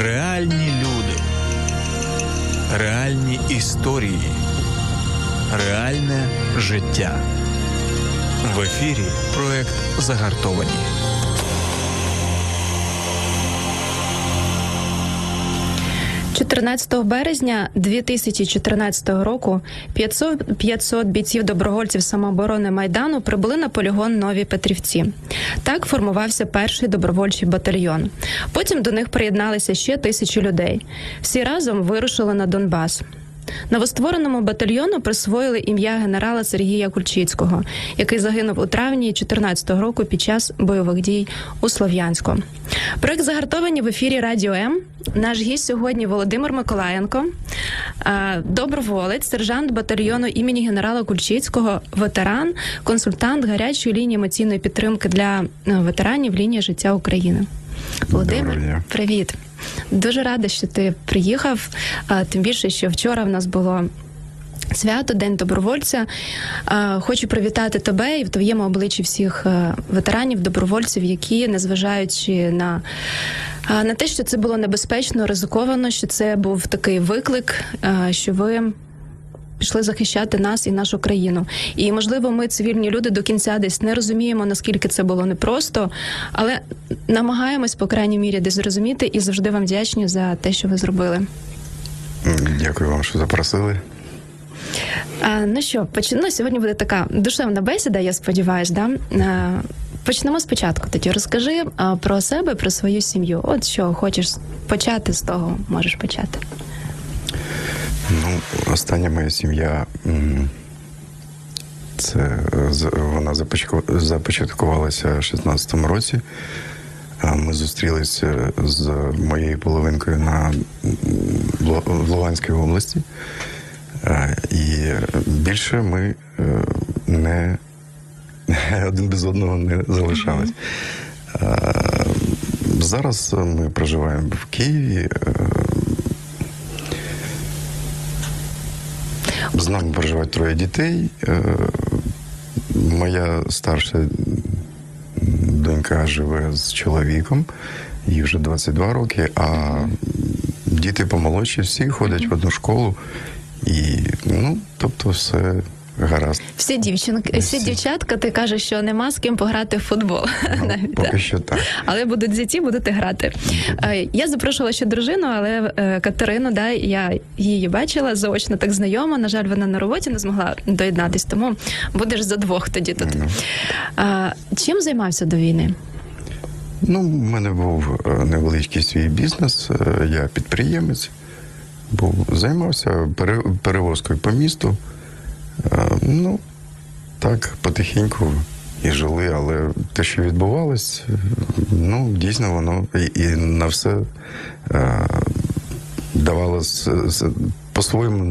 Реальні люди, реальні історії, реальне життя. В ефірі проект «Загартовані». Березня 2014 року 500 бійців добровольців самооборони Майдану прибули на полігон Нові Петрівці. Так формувався перший добровольчий батальйон. Потім до них приєдналися ще 1000 людей. Всі разом вирушили на Донбас. Новоствореному батальйону присвоїли ім'я генерала Сергія Кульчицького, який загинув у травні 2014 року під час бойових дій у Слов'янську. Проект «Загартовані» в ефірі Радіо М. Наш гість сьогодні Володимир Миколаєнко, доброволець, сержант батальйону імені генерала Кульчицького, ветеран, консультант гарячої лінії емоційної підтримки для ветеранів «Лінія життя України». Володимир, привіт. Дуже рада, що ти приїхав, тим більше, що вчора в нас було свято, День добровольця. Хочу привітати тебе і в твоєму обличчі всіх ветеранів, добровольців, які, незважаючи на те, що це було небезпечно, ризиковано, що це був такий виклик, що ви пішли захищати нас і нашу країну. І, можливо, ми, цивільні люди, до кінця десь не розуміємо, наскільки це було непросто, але намагаємось, по крайній мірі, десь зрозуміти, і завжди вам вдячні за те, що ви зробили. Дякую вам, що запросили. Ну що, сьогодні буде така душевна бесіда, я сподіваюся, да? Почнемо спочатку тоді. Розкажи про себе, про свою сім'ю. От що хочеш почати, з того можеш почати. Остання моя сім'я, вона започаткувалася в 16-му році. Ми зустрілися з моєю половинкою в Луганській області. І більше ми один без одного не залишались. Зараз ми проживаємо в Києві. З нами проживають 3 дітей. Моя старша донька живе з чоловіком, їй вже 22 роки, а діти помолодші всі ходять в одну школу. І, тобто все гаразд. Всі дівчатка, ти кажеш, що нема з ким пограти в футбол. Поки що так. Але будуть діти, будете грати. Я запрошувала ще дружину, але Катерину, я її бачила заочно, так знайома. На жаль, вона на роботі не змогла доєднатись, тому будеш за 2 тоді тут. Чим займався до війни? В мене був невеличкий свій бізнес, я підприємець. Займався перевозкою по місту. Так, потихеньку і жили, але те, що відбувалось, дійсно воно і на все давало, по-своєму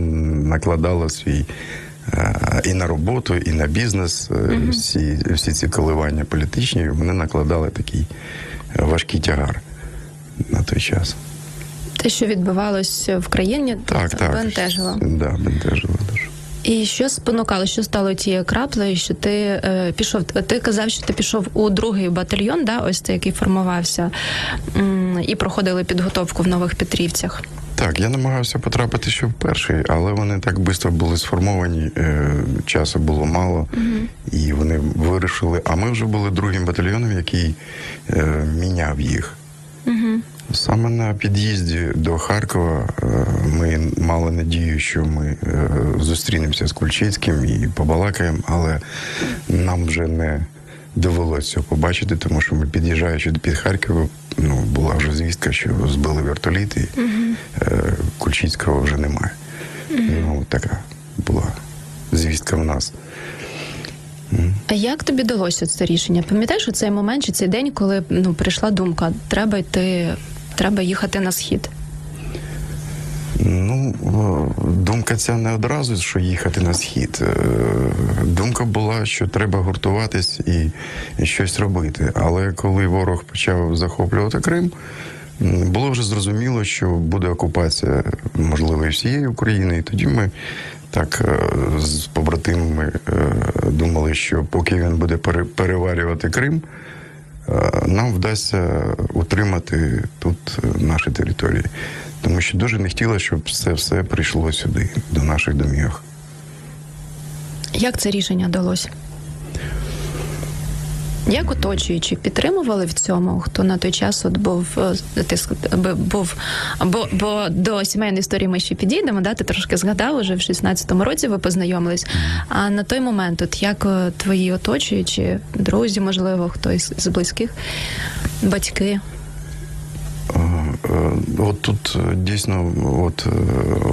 накладало свій і на роботу, і на бізнес. Всі ці коливання політичні, вони накладали такий важкий тягар на той час. Те, що відбувалося в країні, бентежило. Так, бентежило дуже. І що спонукало, що стало тією краплею, що ти пішов? Ти казав, що ти пішов у 2-й батальйон, ось цей, який формувався, і проходили підготовку в Нових Петрівцях. Так, я намагався потрапити ще в 1-й, але вони так швидко були сформовані, часу було мало, і вони вирішили. А ми вже були 2-м батальйоном, який міняв їх. Саме на під'їзді до Харкова ми мали надію, що ми зустрінемося з Кульчицьким і побалакаємо, але нам вже не довелося цього побачити, тому що ми, під'їжджаючи під Харків, була вже звістка, що збили вертоліт, і Кульчицького вже немає. Така була звістка в нас. А як тобі далося це рішення? Пам'ятаєш у цей момент чи цей день, коли прийшла думка, треба їхати на схід? Думка ця не одразу, що їхати на схід. Думка була, що треба гуртуватись і щось робити. Але коли ворог почав захоплювати Крим, було вже зрозуміло, що буде окупація, можливо, і всієї України. І тоді ми так з побратимами думали, що поки він буде переварювати Крим, нам вдасться утримати тут наші території. Тому що дуже не хотілося, щоб це все прийшло сюди, до наших домівок. Як це рішення далося? Як оточуючі підтримували в цьому, хто на той час от був, бо до сімейної історії ми ще підійдемо, ти трошки згадав, уже в 16-му році ви познайомились, а на той момент, от як твої оточуючі, друзі, можливо, хтось з близьких, батьки? От тут дійсно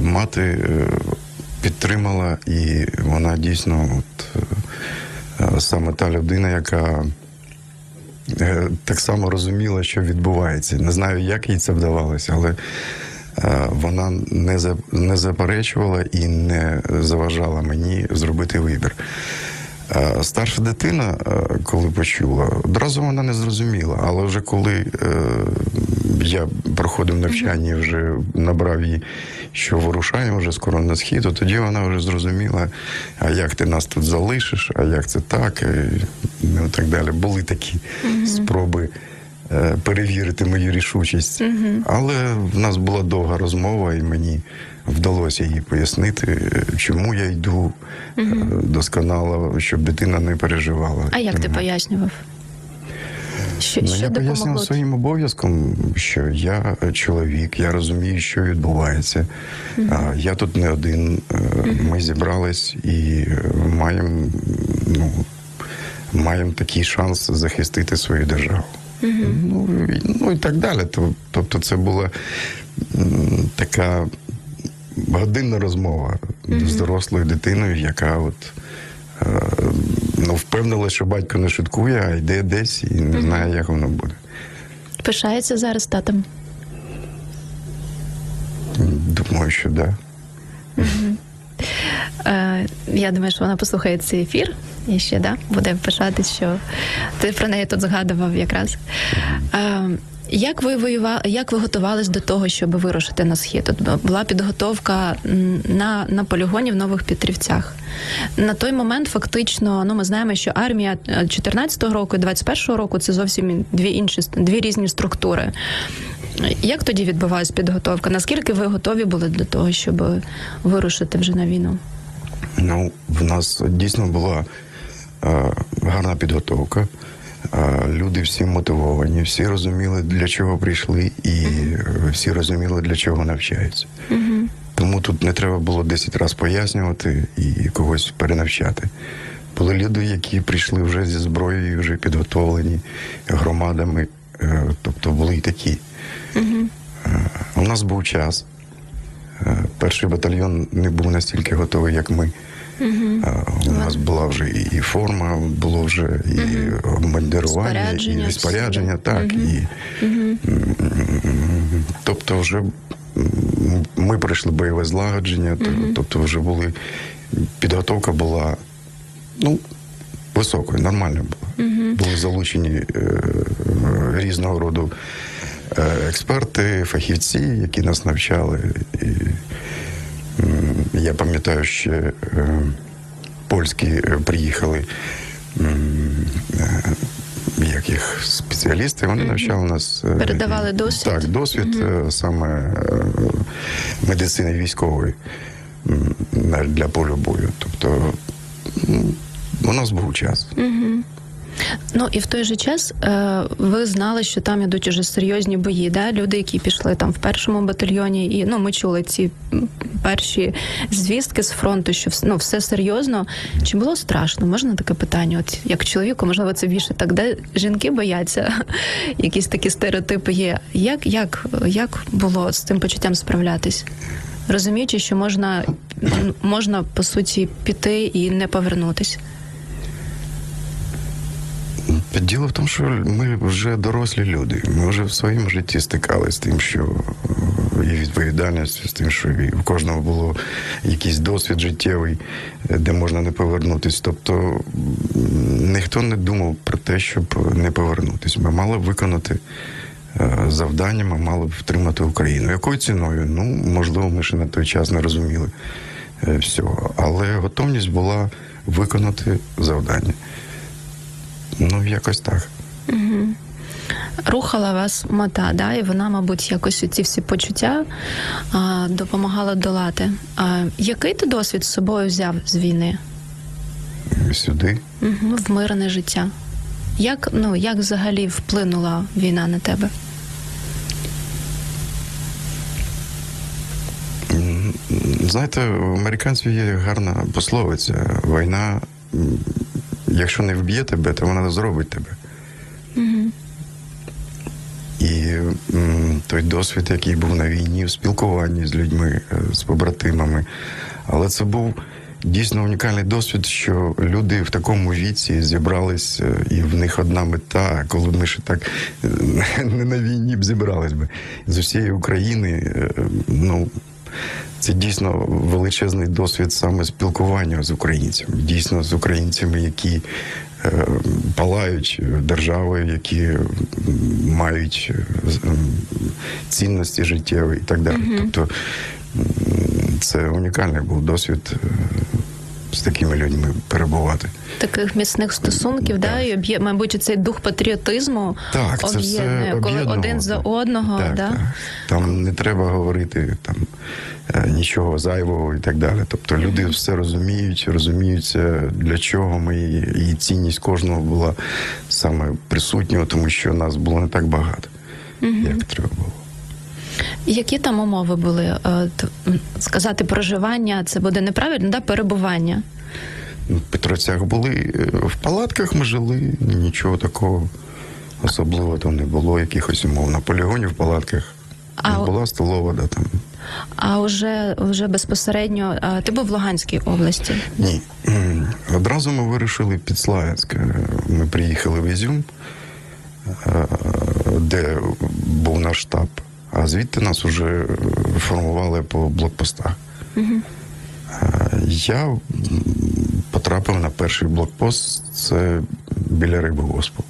мати підтримала, і вона дійсно саме та людина, яка так само розуміла, що відбувається. Не знаю, як їй це вдавалося, але вона не заперечувала і не заважала мені зробити вибір. Старша дитина, коли почула, одразу вона не зрозуміла, але вже коли я проходив навчання і вже набрав її, що вирушаємо вже скоро на схід, то тоді вона вже зрозуміла, а як ти нас тут залишиш, а як це так, і так далі. Були такі спроби перевірити мою рішучість, але в нас була довга розмова, і мені вдалося їй пояснити, чому я йду досконало, щоб дитина не переживала. А як ти пояснював? Я пояснював своїм обов'язком, що я чоловік, я розумію, що відбувається. Я тут не один, ми зібрались і маємо, маємо такий шанс захистити свою державу. І так далі. Тобто це була така годинна розмова з дорослою дитиною, яка впевнила, що батько не шуткує, а йде десь і не знає, як воно буде. Пишається зараз татом? Думаю, що так. Да. Я думаю, що вона послухає цей ефір і ще буде пишатись, що ти про неї тут згадував якраз. Як ви готувались до того, щоб вирушити на схід? От була підготовка на полігоні в Нових Петрівцях. На той момент фактично, ми знаємо, що армія 14-го року і 21-го року – це зовсім дві різні структури. Як тоді відбувалась підготовка? Наскільки ви готові були до того, щоб вирушити вже на війну? В нас дійсно була гарна підготовка. Люди всі мотивовані, всі розуміли, для чого прийшли, і всі розуміли, для чого навчаються. Тому тут не треба було 10 разів пояснювати і когось перенавчати. Були люди, які прийшли вже зі зброєю, вже підготовлені громадами, тобто були і такі. У нас був час. Перший батальйон не був настільки готовий, як ми. У нас була вже і форма, було вже і обмундирування, і спорядження, тобто вже ми пройшли бойове злагодження, тобто вже були, підготовка була, високою, нормальною була. Були залучені різного роду експерти, фахівці, які нас навчали. І я пам'ятаю, що польські приїхали яких спеціалісти, вони навчали нас. Передавали досвід? Так, досвід саме медицини військової для поля бою. Тобто у нас був час. І в той же час ви знали, що там ідуть уже серйозні бої, люди, які пішли там в першому батальйоні, і ми чули ці перші звістки з фронту, що все серйозно. Чи було страшно? Можна таке питання? От як чоловіку, можливо, це більше так, де жінки бояться, якісь такі стереотипи є. Як було з цим почуттям справлятись? Розуміючи, що можна по суті піти і не повернутись? Діло в тому, що ми вже дорослі люди. Ми вже в своєму житті стикалися з тим, що є відповідальність, з тим, що у кожного було якийсь досвід життєвий, де можна не повернутися. Тобто ніхто не думав про те, щоб не повернутися. Ми мали виконати завдання, ми мали втримати Україну. Якою ціною? Ну, можливо, ми ще на той час не розуміли всього. Але готовність була виконати завдання. Ну, якось так. Угу. Рухала вас мета, да? І вона, мабуть, якось ці всі почуття допомагала долати. Який ти досвід з собою взяв з війни? Сюди? Угу, в мирне життя. Як взагалі вплинула війна на тебе? Знаєте, в американців є гарна пословиця. Війна, якщо не вб'є тебе, то вона зробить тебе. Mm-hmm. І той досвід, який був на війні, в спілкуванні з людьми, з побратимами. Але це був дійсно унікальний досвід, що люди в такому віці зібрались, і в них одна мета, коли ми ще так не на війні б зібрались би. З усієї України, це дійсно величезний досвід саме спілкування з українцями. Дійсно з українцями, які палають державою, які мають цінності життєві і так далі. Mm-hmm. Тобто це унікальний був досвід з такими людьми перебувати. Таких міцних стосунків, да, і мабуть, цей дух патріотизму об'єднує, коли один за одного. Так, да? Так. Там не треба говорити нічого зайвого і так далі. Тобто люди все розуміють, розуміються, для чого ми, і цінність кожного була саме присутнього, тому що нас було не так багато, як треба було. Які там умови були? Сказати проживання, це буде неправильно, да? Перебування? В Петровцях були, в палатках ми жили, нічого такого особливого там не було, якихось умов. На полігоні в палатках була столова, да, там. А вже безпосередньо, ти був в Луганській області? Ні. Одразу ми вирішили під Слов'янськ. Ми приїхали в Ізюм, де був наш штаб. А звідти нас вже формували по блокпостах. Mm-hmm. Я потрапив на перший блокпост, це біля Рибогосподу.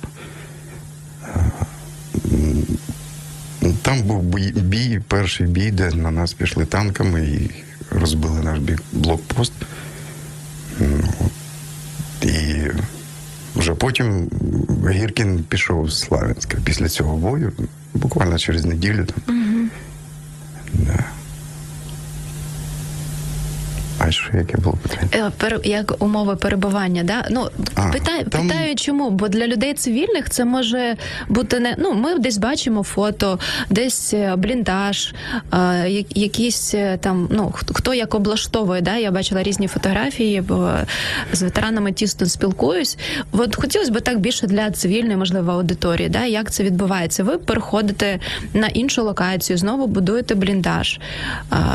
Там був бій, перший бій, де на нас пішли танками і розбили наш блокпост. І вже потім Гіркін пішов з Слов'янська. Після цього бою, буквально через неділю. Там. Угу. Да. А що, яке було питання? Як умови перебування, да? Питаю, чому? Бо для людей цивільних це може бути не... ми десь бачимо фото, десь бліндаж, якісь там, хто як облаштовує, да? Я бачила різні фотографії, бо з ветеранами тісно спілкуюсь. От хотілося б так більше для цивільної, можливо, аудиторії, да? Як це відбувається? Ви переходите на іншу локацію, знову будуєте бліндаж,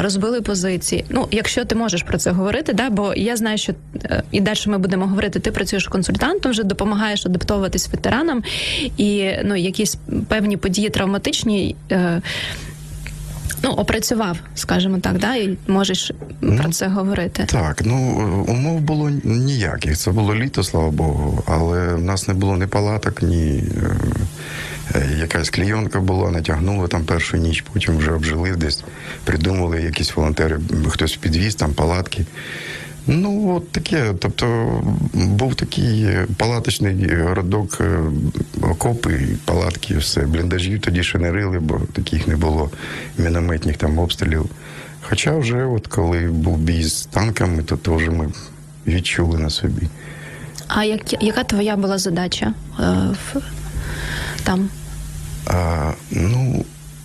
розбили позиції. Якщо ти можеш про це говорити, да? Бо я знаю, що і далі ми будемо говорити, ти працюєш консультантом, вже допомагаєш адаптовуватись ветеранам, і якісь певні події травматичні опрацював, скажімо так, да? І можеш про це говорити. Так, умов було ніяких, це було літо, слава Богу, але в нас не було ні палаток, ні... Якась клійонка була, натягнула там першу ніч, потім вже обжили десь, придумали якісь волонтери, хтось підвіз, там палатки. От таке, тобто був такий палаточний городок, окопи, палатки, все. Бліндажів тоді ще не рили, бо таких не було, мінометних там обстрілів. Хоча вже коли був бій з танками, то теж ми відчули на собі. А яка твоя була задача там?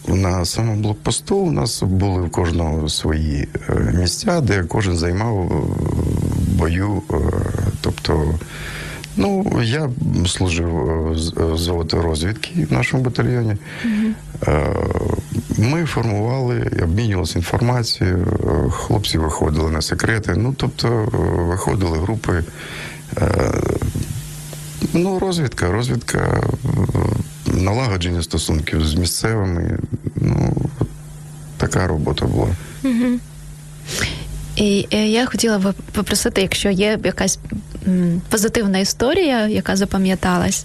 На самому блокпосту у нас були в кожного свої місця, де кожен займав бою. Тобто, я служив з розвідки в нашому батальйоні. Mm-hmm. Ми формували, обмінювалися інформацією, хлопці виходили на секрети. Виходили групи, Ну, розвідка, налагодження стосунків з місцевими, ну, така робота була. Угу. І я хотіла б попросити, якщо є якась позитивна історія, яка запам'яталась,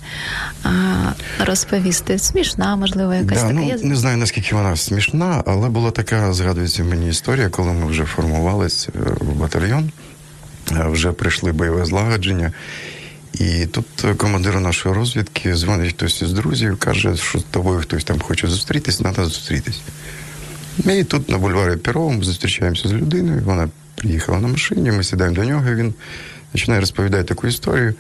розповісти. Смішна, можливо, якась така. Ну, не знаю, наскільки вона смішна, але була така, згадується мені історія, коли ми вже формувались в батальйон, вже прийшли бойове злагодження, і тут командир нашої розвідки дзвонить хтось із друзів, каже, що з тобою хтось там хоче зустрітись, треба зустрітись. Ми тут на бульварі Піровому зустрічаємося з людиною, вона приїхала на машині, ми сідаємо до нього, і він починає розповідати таку історію.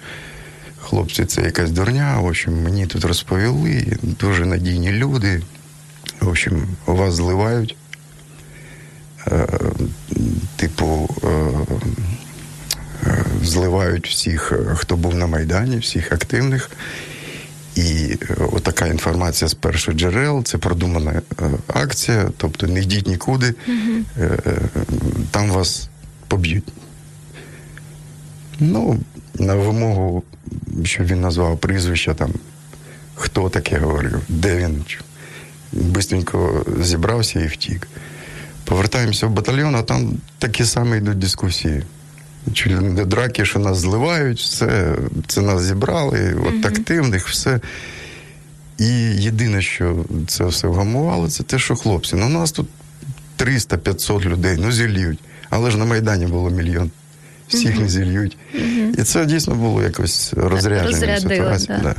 Хлопці, це якась дурня, в общем, мені тут розповіли, дуже надійні люди, в общем, вас зливають. Зливають всіх, хто був на Майдані, всіх активних. І отака інформація з перших джерел, це продумана акція, тобто не йдіть нікуди, там вас поб'ють. Ну, на вимогу, що він назвав прізвища, там, хто таке говорив, де він, бистренько зібрався і втік. Повертаємося в батальйон, а там такі самі йдуть дискусії. Чи не драки, що нас зливають, все, це нас зібрали, от активних, все. І єдине, що це все вгамувало, це те, що хлопці, ну, у нас тут 300-500 людей, ну, зільють. Але ж на Майдані було мільйон. Всіх не зільють. І це дійсно було якось розрядження ситуації. Да.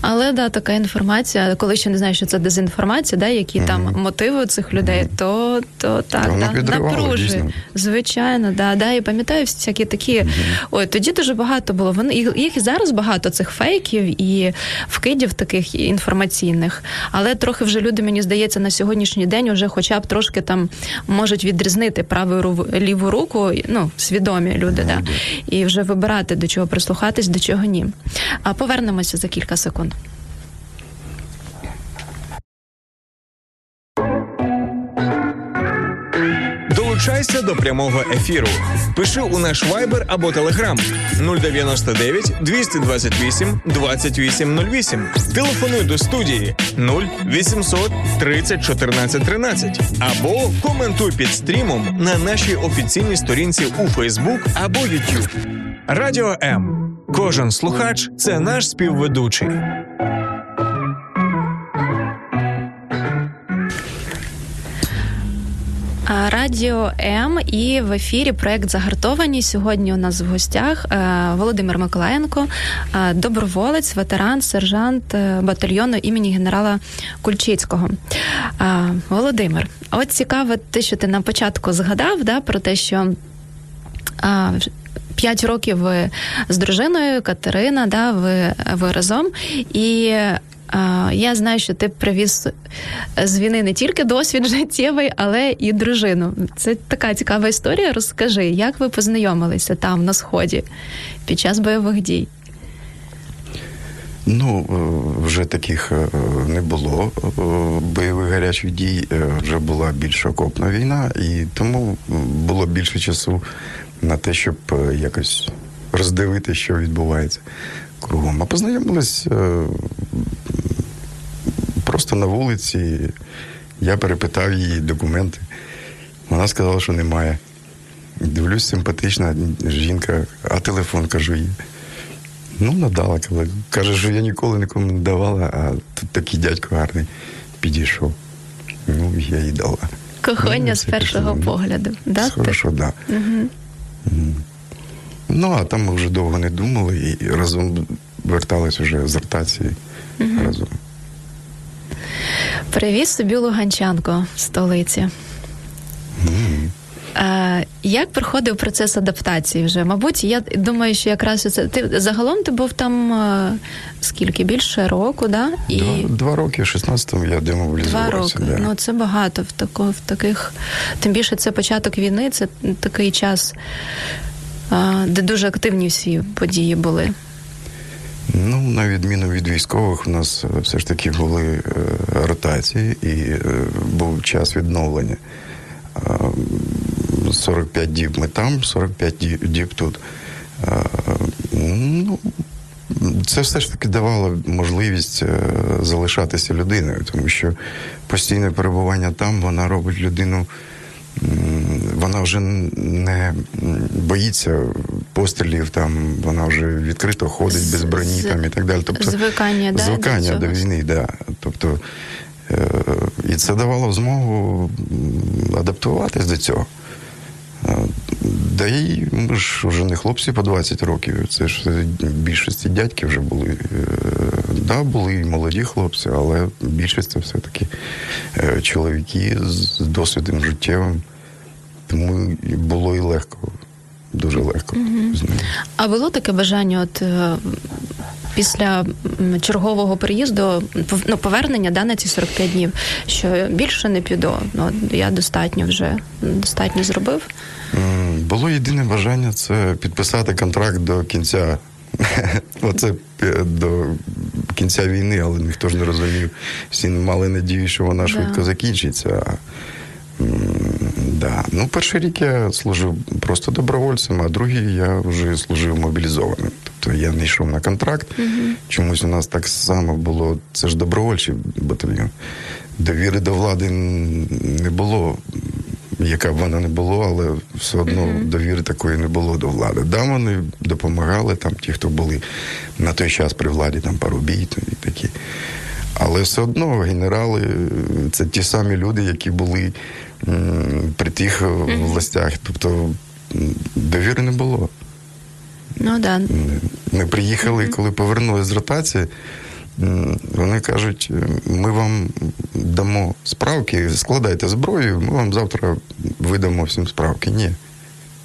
Але, да, така інформація, коли ще не знаєш, що це дезінформація, да, які там мотиви цих людей, то так, да, напружує. Звичайно, да, да, і пам'ятаю всякі такі, ой, тоді дуже багато було, їх і зараз багато, цих фейків і вкидів таких інформаційних, але трохи вже люди, мені здається, на сьогоднішній день вже хоча б трошки там можуть відрізнити праву і ліву руку, ну, свідомі люди, да, і вже вибирати, до чого прислухатись, до чого ні. А повернемося за кілька секунд. Долучайся до прямого ефіру. Пиши у наш Viber або Telegram 099 228 2808. Телефонуй до студії 0800 30 14 13. Або коментуй під стрімом на нашій офіційній сторінці у Facebook або YouTube. Радіо М. Кожен слухач – це наш співведучий. Радіо М і в ефірі проект «Загартовані». Сьогодні у нас в гостях Володимир Миколаєнко, доброволець, ветеран, сержант батальйону імені генерала Кульчицького. Володимир, от цікаво те, що ти на початку згадав, да, про те, що 5 років ви з дружиною, Катерина, да, ви разом. І я знаю, що ти привіз з війни не тільки досвід життєвий, але і дружину. Це така цікава історія. Розкажи, як ви познайомилися там, на Сході, під час бойових дій? Ну, вже таких не було бойових гарячих дій. Вже була більш окопна війна, і тому було більше часу на те, щоб якось роздивити, що відбувається кругом. А познайомились просто на вулиці. Я перепитав її документи. Вона сказала, що немає. Дивлюсь, симпатична жінка, а телефон, кажу, їй. Ну, надала. Каже, що я ніколи нікому не давала, а тут такий дядько гарний підійшов. Ну, я їй дала. Кохання з першого погляду. Да? Хорошо, так. Да. Угу. Ну, а там ми вже довго не думали і разом вертались уже з ротації разом. Привіз собі луганчанку в столиці. Як проходив процес адаптації вже? Мабуть, я думаю, що якраз це... Загалом ти був там скільки? Більше року, да? І... 2 роки, в 16-му я демобілізувався. 2 роки. Да. Ну, це багато в таких... Тим більше це початок війни, це такий час, де дуже активні всі події були. Ну, на відміну від військових, у нас все ж таки були ротації і був час відновлення. 45 діб ми там, 45 діб тут. Ну, це все ж таки давало можливість залишатися людиною, тому що постійне перебування там, вона робить людину, вона вже не боїться пострілів, там вона вже відкрито ходить без броні там, і так далі. Тобто, звикання до війни, да. Тобто, і це давало змогу адаптуватись до цього. Да і ми ж вже не хлопці по 20 років, це ж більшості дядьки вже були. Да, були і молоді хлопці, але більшість це все-таки чоловіки з досвідом життєвим. Тому було і легко, дуже легко. Угу. З ними. А було таке бажання от після чергового переїзду, ну, повернення, да, на ці 45 днів, що більше не піду, ну, я достатньо зробив? Було єдине бажання – це підписати контракт до кінця. Оце до кінця війни, але ніхто ж не розумів. Всі мали надію, що вона швидко закінчиться. Да. Ну, перший рік я служив просто добровольцем, а другий я вже служив мобілізованим. Тобто я не йшов на контракт. Mm-hmm. Чомусь у нас так само було, це ж добровольчий батальйон. Довіри до влади не було, яка б вона не була, але все одно mm-hmm. довіри такої не було до влади. Да, вони допомагали, там ті, хто були на той час при владі, там Парубій і такі. Але все одно генерали – це ті самі люди, які були при тих властях. Тобто довіри не було. Ну, да. Ми приїхали, коли повернулися з ротації, вони кажуть, ми вам дамо справки, складайте зброю, ми вам завтра видамо всім справки. Ні.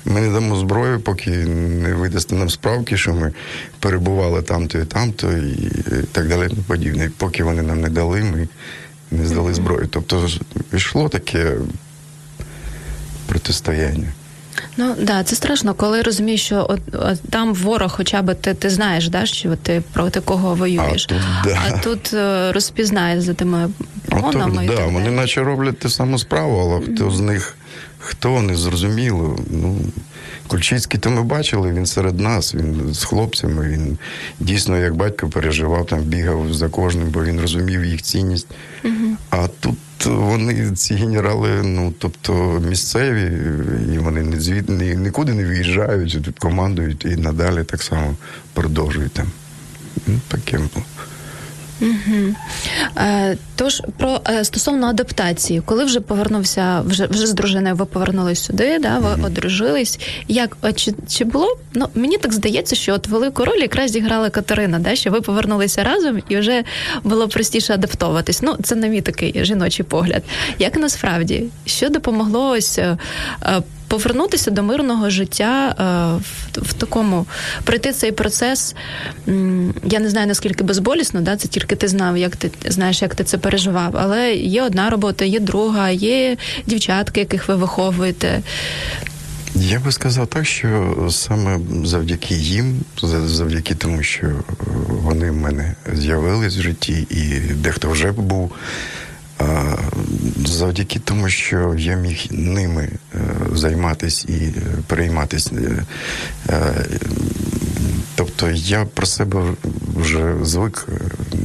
Ми не дамо зброю, поки не видасте нам справки, що ми перебували там-то і там-то, і так далі, і подібне. Поки вони нам не дали, ми не здали зброю. Тобто йшло таке протистояння. Ну, да, це страшно, коли розумієш, що от там ворог, хоча б ти знаєш, да, що ти проти кого воюєш. А тут розпізнаєш за тими погонами. Да, так, вони наче роблять ту саму справу, але хто з них, хто, не зрозуміло. Ну, Кульчицький то ми бачили, він серед нас, він з хлопцями, він дійсно, як батько, переживав, там бігав за кожним, бо він розумів їх цінність. Угу. А тут вони, ці генерали, ну, тобто місцеві, і вони нікуди не виїжджають, тут командують і надалі так само продовжують там. Ну, таке було. Угу. Тож, стосовно адаптації. Коли вже повернувся, вже з дружиною ви повернулись сюди, да, ви одружились. Як, чи було? Ну, мені так здається, що от велику роль якраз зіграла Катерина, да, що ви повернулися разом і вже було простіше адаптовуватись. Ну, це на мій такий жіночий погляд. Як насправді? Що допомогло ось повернутися до мирного життя, в такому, пройти цей процес, я не знаю, наскільки безболісно, да, це тільки ти знав, як ти знаєш, як ти це переживав, але є одна робота, є друга, є дівчатки, яких ви виховуєте. Я би сказав так, що саме завдяки їм, завдяки тому, що вони в мене з'явились в житті, і дехто вже був, завдяки тому, що я міг ними займатись і перейматись. Тобто я про себе вже звик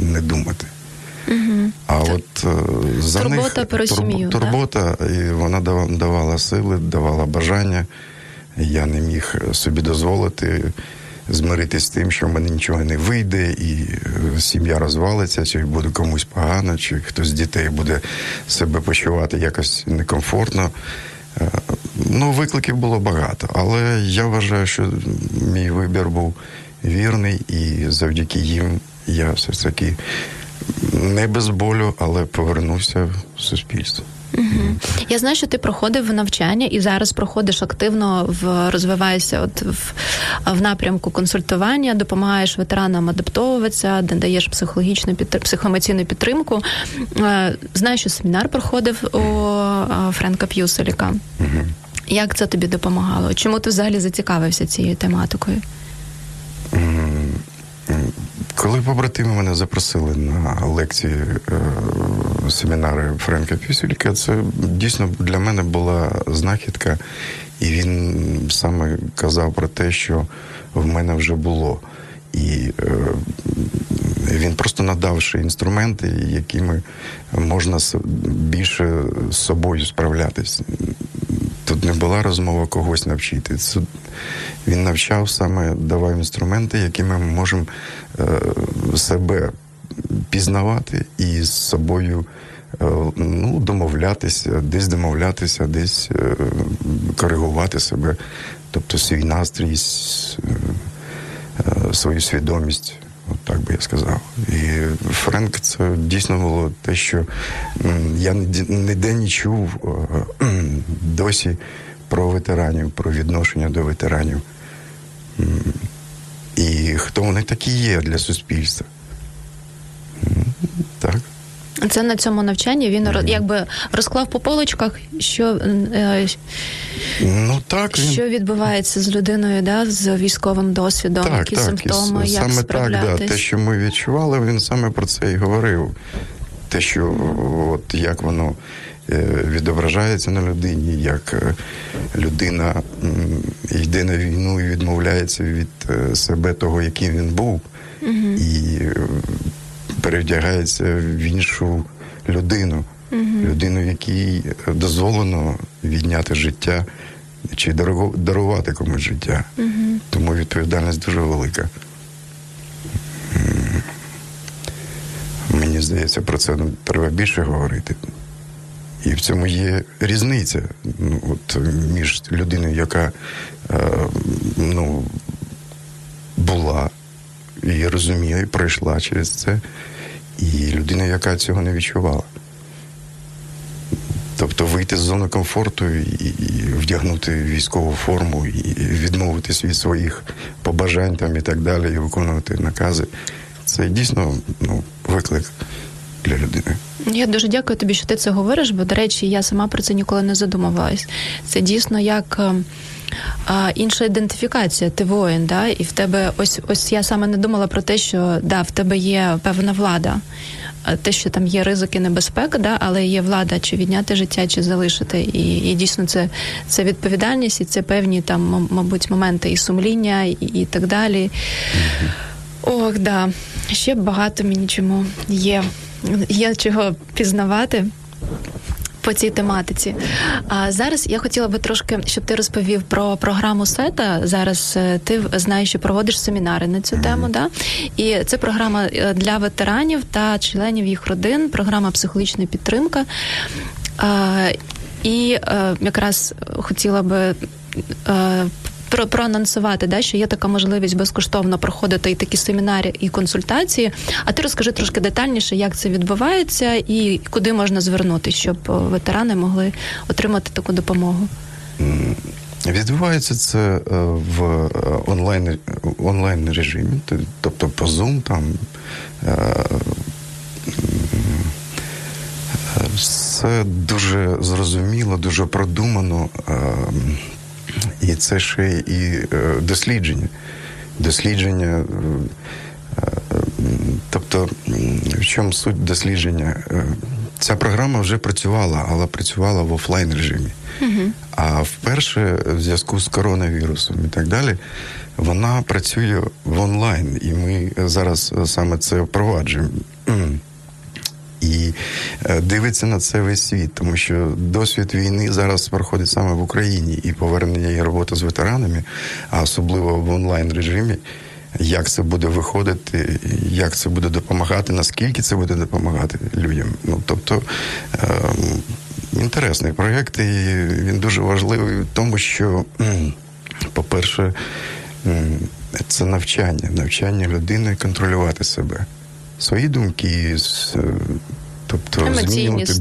не думати. Угу. А так. От за турбота них... Про сім'ю, турбота, да? І вона давала сили, давала бажання. Я не міг собі дозволити змиритись з тим, що в мене нічого не вийде, і сім'я розвалиться, чи буде комусь погано, чи хтось з дітей буде себе почувати якось некомфортно. Ну, викликів було багато, але я вважаю, що мій вибір був вірний, і завдяки їм я все ж таки не без болю, але повернувся в суспільство. Угу. Я знаю, що ти проходив навчання і зараз проходиш активно, розвиваєшся от в напрямку консультування, допомагаєш ветеранам адаптовуватися, даєш психологічну, психоемоційну підтримку. Знаю, що семінар проходив у Френка П'юселіка. Угу. Як це тобі допомагало? Чому ти взагалі зацікавився цією тематикою? Коли побратими мене запросили на лекції, семінари Френка Пьюселіка, це дійсно для мене була знахідка. І він саме казав про те, що в мене вже було. І він просто надавши інструменти, якими можна більше з собою справлятись. Тут не була розмова когось навчити. Він навчав саме, давав інструменти, якими ми можемо себе пізнавати і з собою домовлятися, десь коригувати себе, тобто свій настрій, свою свідомість, от так би я сказав. І Френк, це дійсно було те, що я ніде не чув досі про ветеранів, про відношення до ветеранів. І хто вони такі є для суспільства. Так. Це на цьому навчанні він якби розклав по полочках, що відбувається з людиною, да, з військовим досвідом, так, які симптоми, як справлятись. Так, те, що ми відчували, він саме про це і говорив. Те, що от як воно відображається на людині, як людина йде на війну і відмовляється від себе того, яким він був. Mm-hmm. І перевдягається в іншу людину, mm-hmm. людину, якій дозволено відняти життя чи дарувати комусь життя. Mm-hmm. Тому відповідальність дуже велика. Мені здається, про це треба більше говорити. І в цьому є різниця між людиною, яка була і розуміла, і пройшла через це, і людина, яка цього не відчувала. Тобто вийти з зони комфорту і вдягнути військову форму, і відмовитись від своїх побажань там, і так далі, і виконувати накази. Це дійсно виклик для людини. Я дуже дякую тобі, що ти це говориш, бо, до речі, я сама про це ніколи не задумувалась. Це дійсно як інша ідентифікація, ти воїн, да? І в тебе, ось я саме не думала про те, що да, в тебе є певна влада, те, що там є ризики, небезпека, да? Але є влада, чи відняти життя, чи залишити. І дійсно це відповідальність, і це певні там, мабуть, моменти і сумління, і так далі. Ох, да, ще багато мені чому є чого пізнавати по цій тематиці. А зараз я хотіла би трошки, щоб ти розповів про програму Света. Зараз ти знаєш, що проводиш семінари на цю тему, да? І це програма для ветеранів та членів їх родин, програма «Психологічна підтримка». І якраз хотіла би проанонсувати, да, що є така можливість безкоштовно проходити і такі семінари, і консультації. А ти розкажи трошки детальніше, як це відбувається і куди можна звернутися, щоб ветерани могли отримати таку допомогу. Відбувається це в онлайн режимі, тобто по Zoom, там все дуже зрозуміло, дуже продумано. І це ще і дослідження, тобто в чому суть дослідження? Ця програма вже працювала, але працювала в офлайн режимі. Mm-hmm. А вперше в зв'язку з коронавірусом і так далі вона працює в онлайн, і ми зараз саме це впроваджуємо. І дивиться на це весь світ, тому що досвід війни зараз проходить саме в Україні, і повернення і робота з ветеранами, а особливо в онлайн-режимі, як це буде виходити, як це буде допомагати, наскільки це буде допомагати людям. Тобто, інтересний проєкт, і він дуже важливий в тому, що, по-перше, це навчання людини контролювати себе. Свої думки, тобто змінювати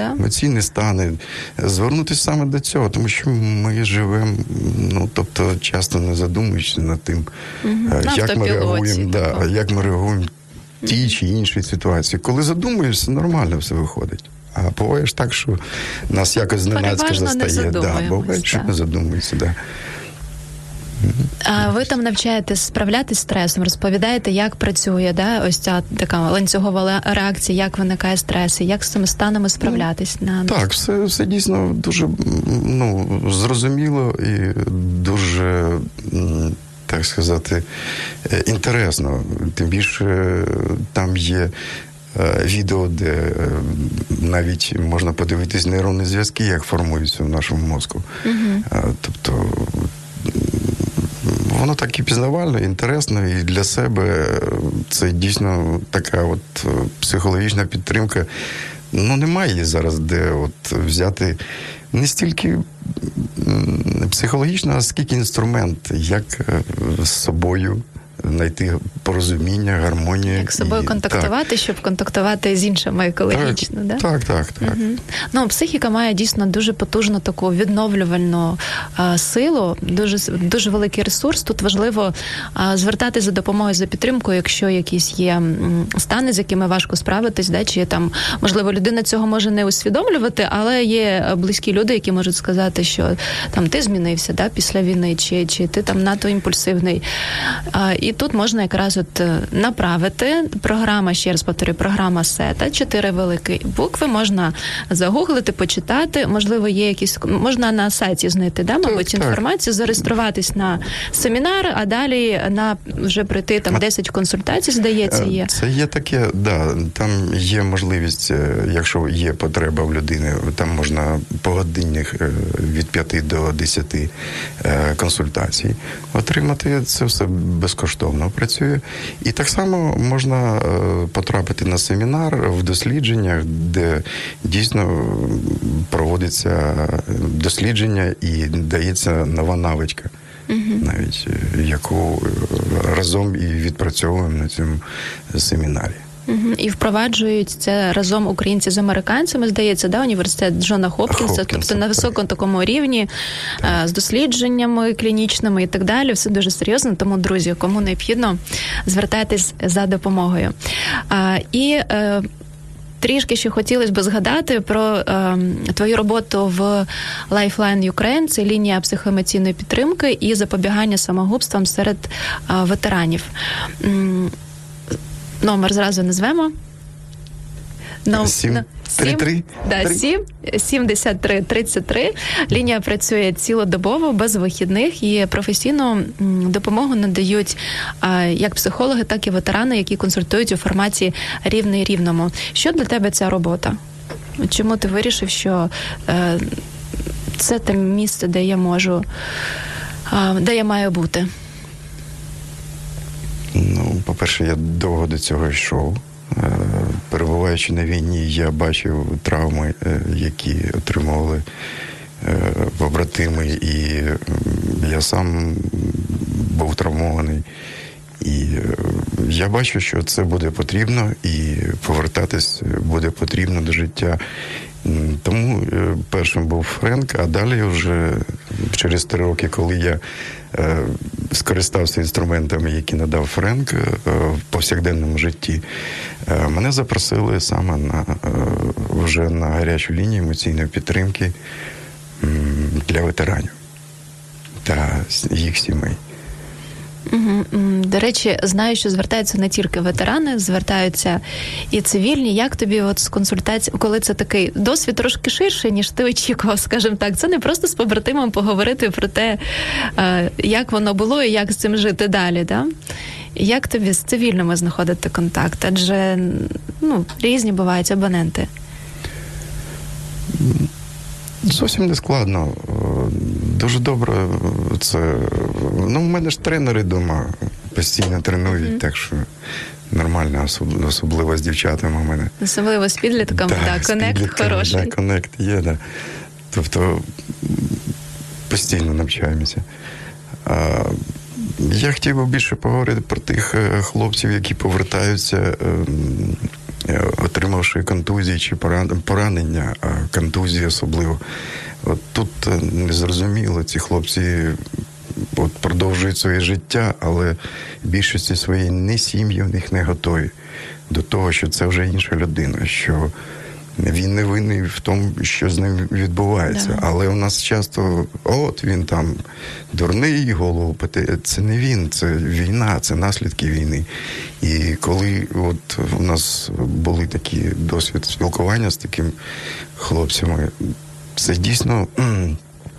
емоційні стани, звернутися саме до цього, тому що ми живемо, часто не задумуючись над тим, як ми реагуємо, в тій чи іншій ситуації. Коли задумуєшся, нормально все виходить. А буває так, що нас якось зненацька застає. Буває, що не задумуєшся, так. А ви там навчаєте справлятися з стресом, розповідаєте, як працює, да? Ось ця така ланцюгова реакція, як виникає стрес, і як з цими станами справлятись? Так, все дійсно дуже зрозуміло і дуже, так так сказати, інтересно. Тим більше там є відео, де навіть можна подивитись нейронні зв'язки, як формуються в нашому мозку. Mm-hmm. Тобто воно так і пізнавально, інтересно, і для себе це дійсно така от психологічна підтримка. Ну, немає її зараз, де от взяти не стільки психологічно, а скільки інструмент, як з собою знайти порозуміння, гармонію. Як з собою контактувати, так. Щоб контактувати з іншими екологічно, так? Да? Так. Угу. Ну, психіка має дійсно дуже потужну таку відновлювальну силу, дуже великий ресурс. Тут важливо звертатись за допомогою, за підтримкою, якщо якісь є стани, з якими важко справитись, да? Чи там, можливо, людина цього може не усвідомлювати, але є близькі люди, які можуть сказати, що там ти змінився, да? Після війни, чи ти там надто імпульсивний. І тут можна якраз от направити. Програма, ще раз повторю, програма Света, 4 великі букви, можна загуглити, почитати, можливо, є якісь, можна на сайті знайти, да, мабуть, інформацію, зареєструватись на семінар, а далі на вже прийти там 10 консультацій, здається, є. Це є таке, да, там є можливість, якщо є потреба в людини, там можна погодинних від 5 до 10 консультацій отримати, це все безкоштовно. Коштовно працює. І так само можна потрапити на семінар в дослідженнях, де дійсно проводиться дослідження і дається нова навичка, навіть яку разом і відпрацьовуємо на цьому семінарі. І впроваджують це разом українці з американцями, здається, да, університет Джона Хопкінса, тобто на високому такому рівні, з дослідженнями клінічними і так далі. Все дуже серйозно, тому, друзі, кому необхідно, звертайтесь за допомогою. Трішки ще хотілося б згадати про твою роботу в Lifeline Ukraine, це лінія психоемоційної підтримки і запобігання самогубствам серед ветеранів. Номер зразу назвемо. 7333. Лінія працює цілодобово, без вихідних, і професійну допомогу надають як психологи, так і ветерани, які консультують у форматі рівний рівному. Що для тебе ця робота? Чому ти вирішив, що це те місце, де я можу, де я маю бути? Ну, по-перше, я довго до цього йшов. Перебуваючи на війні, я бачив травми, які отримували побратими, і я сам був травмований. І я бачу, що це буде потрібно, і повертатись буде потрібно до життя. Тому першим був Френк, а далі вже через 3 роки, коли я скористався інструментами, які надав Френк в повсякденному житті, мене запросили саме на гарячу лінію емоційної підтримки для ветеранів та їх сімей. До речі, знаю, що звертаються не тільки ветерани, звертаються і цивільні. Як тобі от з консультацій, коли це такий досвід трошки ширший, ніж ти очікував, скажімо так? Це не просто з побратимом поговорити про те, як воно було і як з цим жити далі, да? Як тобі з цивільними знаходити контакт? Адже, різні бувають абоненти. Зовсім не складно. Дуже добре це... в мене ж тренери вдома постійно тренують, так що нормально, особливо з дівчатами у мене. Особливо з підлітками, коннект хороший. Так, коннект є, да. Тобто постійно навчаємося. Я хотів би більше поговорити про тих хлопців, які повертаються, отримавши контузії чи поранення, а контузії особливо. От тут незрозуміло, ці хлопці продовжують своє життя, але більшості своєї не сім'ї в них не готові до того, що це вже інша людина, що він не винний в тому, що з ним відбувається. Да. Але у нас часто, він там дурний, голову пите. Це не він, це війна, це наслідки війни. І коли от у нас були такі досвід спілкування з такими хлопцями, це дійсно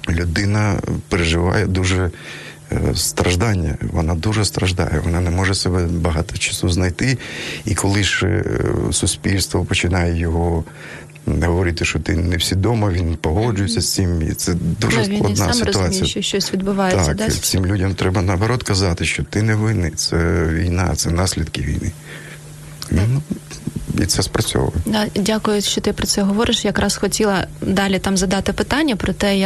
людина переживає дуже страждання, вона дуже страждає, вона не може себе багато часу знайти. І коли ж суспільство починає його говорити, що ти не всі вдома, він погоджується з цим. І це дуже складна ситуація. Він сам розуміє, що щось відбувається. Так, цим людям треба, наоборот, казати, що ти не винний, це війна, це наслідки війни. І це спрацьовує. Дякую, що ти про це говориш. Якраз хотіла далі там задати питання про те,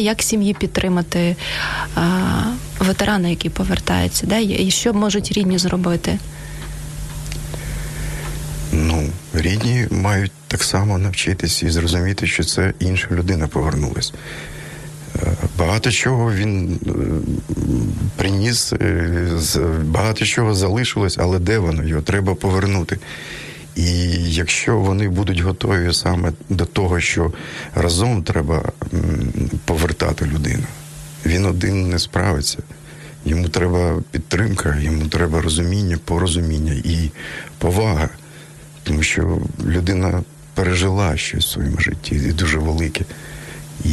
як сім'ї підтримати ветерана, який повертається, і що можуть рідні зробити? Рідні мають так само навчитись і зрозуміти, що це інша людина повернулась. Багато чого він приніс, багато чого залишилось, але де воно? Його треба повернути. І якщо вони будуть готові саме до того, що разом треба повертати людину, він один не справиться. Йому треба підтримка, йому треба розуміння, порозуміння і повага. Тому що людина пережила щось в своєму житті, і дуже велике. І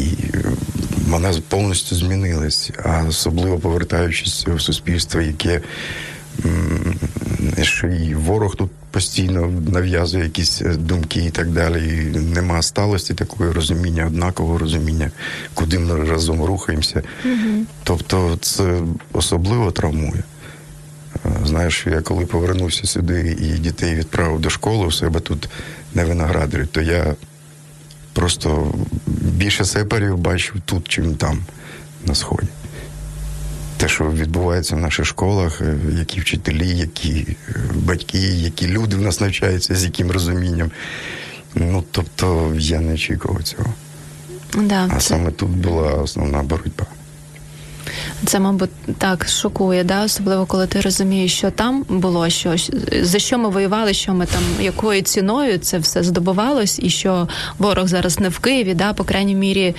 вона повністю змінилась, а особливо повертаючись в суспільство, яке що і ворог тут постійно нав'язує якісь думки і так далі. І нема сталості такої розуміння, однакового розуміння, куди ми разом рухаємося. Mm-hmm. Тобто це особливо травмує. Знаєш, я коли повернувся сюди і дітей відправив до школи у себе тут на Виноградарі, то я просто більше сепарів бачив тут, чим там, на Сході. Те, що відбувається в наших школах, які вчителі, які батьки, які люди в нас навчаються, з яким розумінням. Тобто я не очікував цього. Да, а це... саме тут була основна боротьба. Це, мабуть, так шокує, особливо, коли ти розумієш, що там було, що за що ми воювали, що ми там, якою ціною це все здобувалось, і що ворог зараз не в Києві, по крайній мірі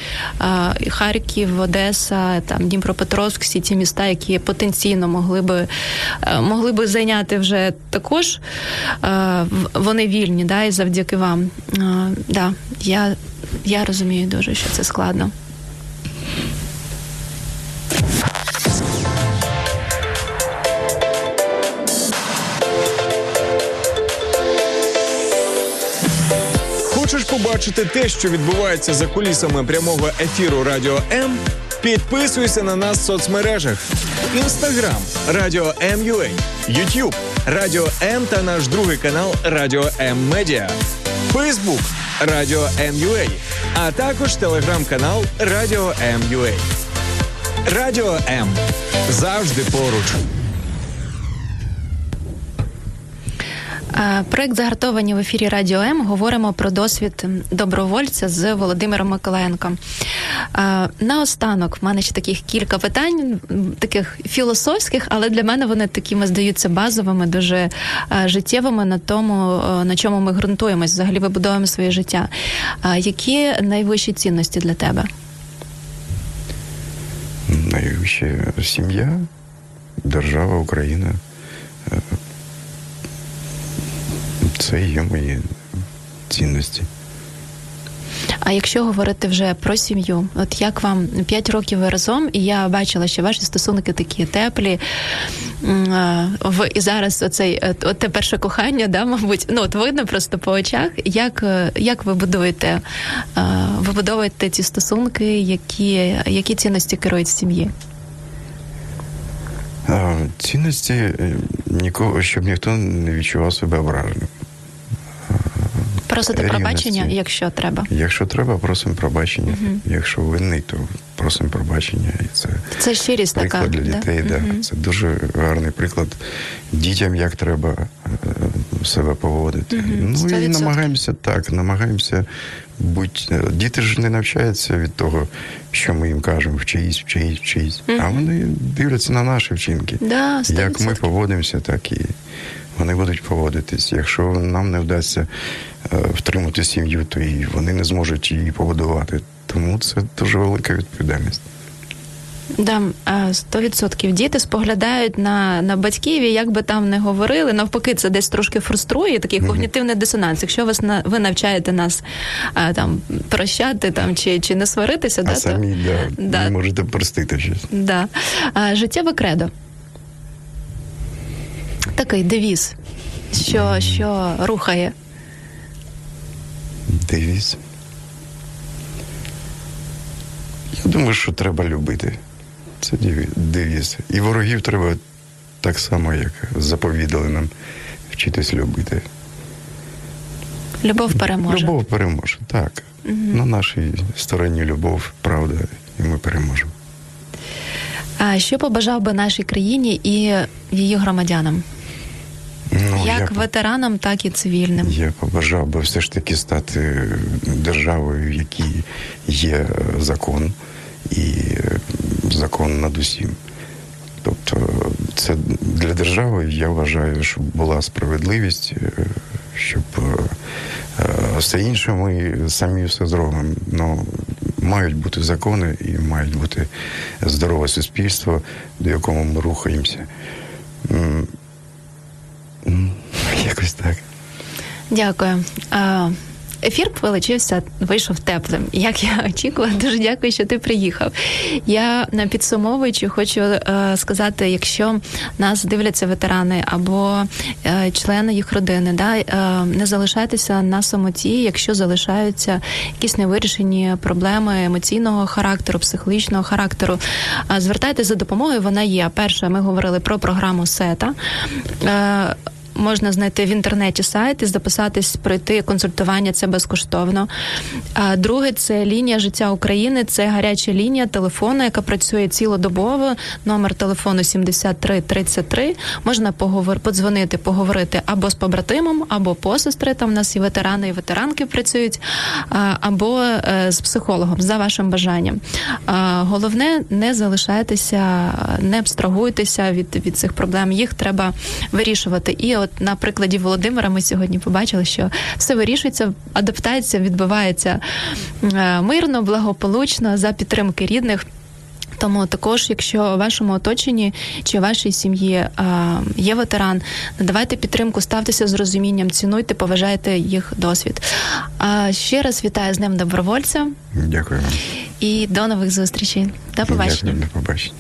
Харків, Одеса, там Дніпропетровськ, всі ті міста, які потенційно могли би зайняти вже також, вони вільні, і завдяки вам. Я розумію дуже, що це складно. Хочеш побачити те, що відбувається за кулісами прямого ефіру Радіо М? Підписуйся на нас в соцмережах. Інстаграм – Радіо М.ua, Ютуб – Радіо М та наш другий канал Радіо М Медіа, Фейсбук – Радіо М.ua, а також телеграм-канал Радіо М.ua. Радіо М. Завжди поруч. Проект «Загартовані» в ефірі Радіо М. Говоримо про досвід добровольця з Володимиром Миколаєнком. Наостанок, в мене ще таких кілька питань, таких філософських, але для мене вони такими здаються базовими, дуже життєвими на тому, на чому ми ґрунтуємось, взагалі вибудовуємо своє життя. Які найвищі цінності для тебе? Найвища сім'я, держава, Україна. Це є мої цінності. А якщо говорити вже про сім'ю, от як вам 5 років ви разом, і я бачила, що ваші стосунки такі теплі, і зараз те перше кохання, мабуть, от видно просто по очах, як ви будуєте, ці стосунки, які цінності керують сім'ї? Цінності, щоб ніхто не відчував себе ображеним. Просити пробачення, якщо треба. Якщо треба, просимо пробачення. Угу. Якщо винний, то просимо пробачення. І це щирість така. Приклад для дітей, Угу. Це дуже гарний приклад дітям, як треба себе поводити. Угу. І намагаємося діти ж не навчаються від того, що ми їм кажемо, вчись. Угу. А вони дивляться на наші вчинки. Як ми поводимося, так і... Вони будуть поводитись. Якщо нам не вдасться втримати сім'ю, то і вони не зможуть її побудувати. Тому це дуже велика відповідальність. Да, 100% діти споглядають на батьків, і як би там не говорили, навпаки, це десь трошки фруструє, такий когнітивний дисонанс. Якщо ви навчаєте нас там прощати там чи не сваритися, а да, самі то, не можете простити щось. Да. Життєве кредо. Такий девіз, що рухає. Девіз. Я думаю, що треба любити. Це девіз. І ворогів треба так само, як заповідали нам, вчитись любити. Любов переможе. Любов переможе, так. Угу. На нашій стороні любов, правда, і ми переможемо. А що побажав би нашій країні і її громадянам? Ну, як ветеранам, так і цивільним. Я побажав би все ж таки стати державою, в якій є закон і закон над усім. Тобто це для держави, я вважаю, щоб була справедливість, щоб все інше ми самі все зробимо. Ну, мають бути закони і мають бути здорове суспільство, до якого ми рухаємося. Якось так. Дякую. Ефір вийшов теплим, як я очікувала. Дуже дякую, що ти приїхав. Я, підсумовуючи, хочу сказати, якщо нас дивляться ветерани або члени їх родини, не залишайтеся на самоті, якщо залишаються якісь невирішені проблеми емоційного характеру, психологічного характеру. Звертайтеся за допомогою, вона є. Перше, ми говорили про програму «Света». Можна знайти в інтернеті сайт і записатись, пройти консультування, це безкоштовно. А друге, це лінія життя України, це гаряча лінія телефону, яка працює цілодобово, номер телефону 7333. Можна подзвонити, поговорити або з побратимом, або по сестрі, там в нас і ветерани, і ветеранки працюють, або з психологом, за вашим бажанням. Головне, не залишайтеся, не абстрагуйтеся від цих проблем, їх треба вирішувати. І от на прикладі Володимира ми сьогодні побачили, що все вирішується, адаптація відбувається мирно, благополучно, за підтримки рідних. Тому також, якщо у вашому оточенні чи вашій сім'ї є ветеран, надавайте підтримку, ставтеся з розумінням, цінуйте, поважайте їх досвід. Ще раз вітаю з Днем добровольця. Дякую вам. І до нових зустрічей. До побачення. Дякую, до побачення.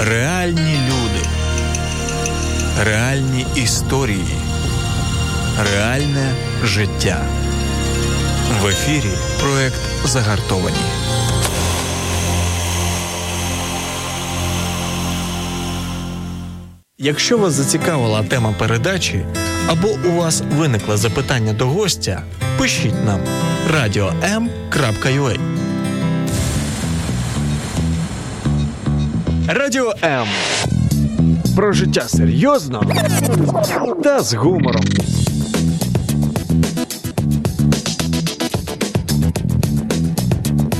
Реальні люди. Реальні історії. Реальне життя. В ефірі проект «Загартовані». Якщо вас зацікавила тема передачі або у вас виникли запитання до гостя, пишіть нам radio.m.ua. Радіо М. Про життя серйозно та з гумором.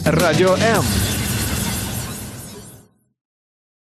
Радіо М.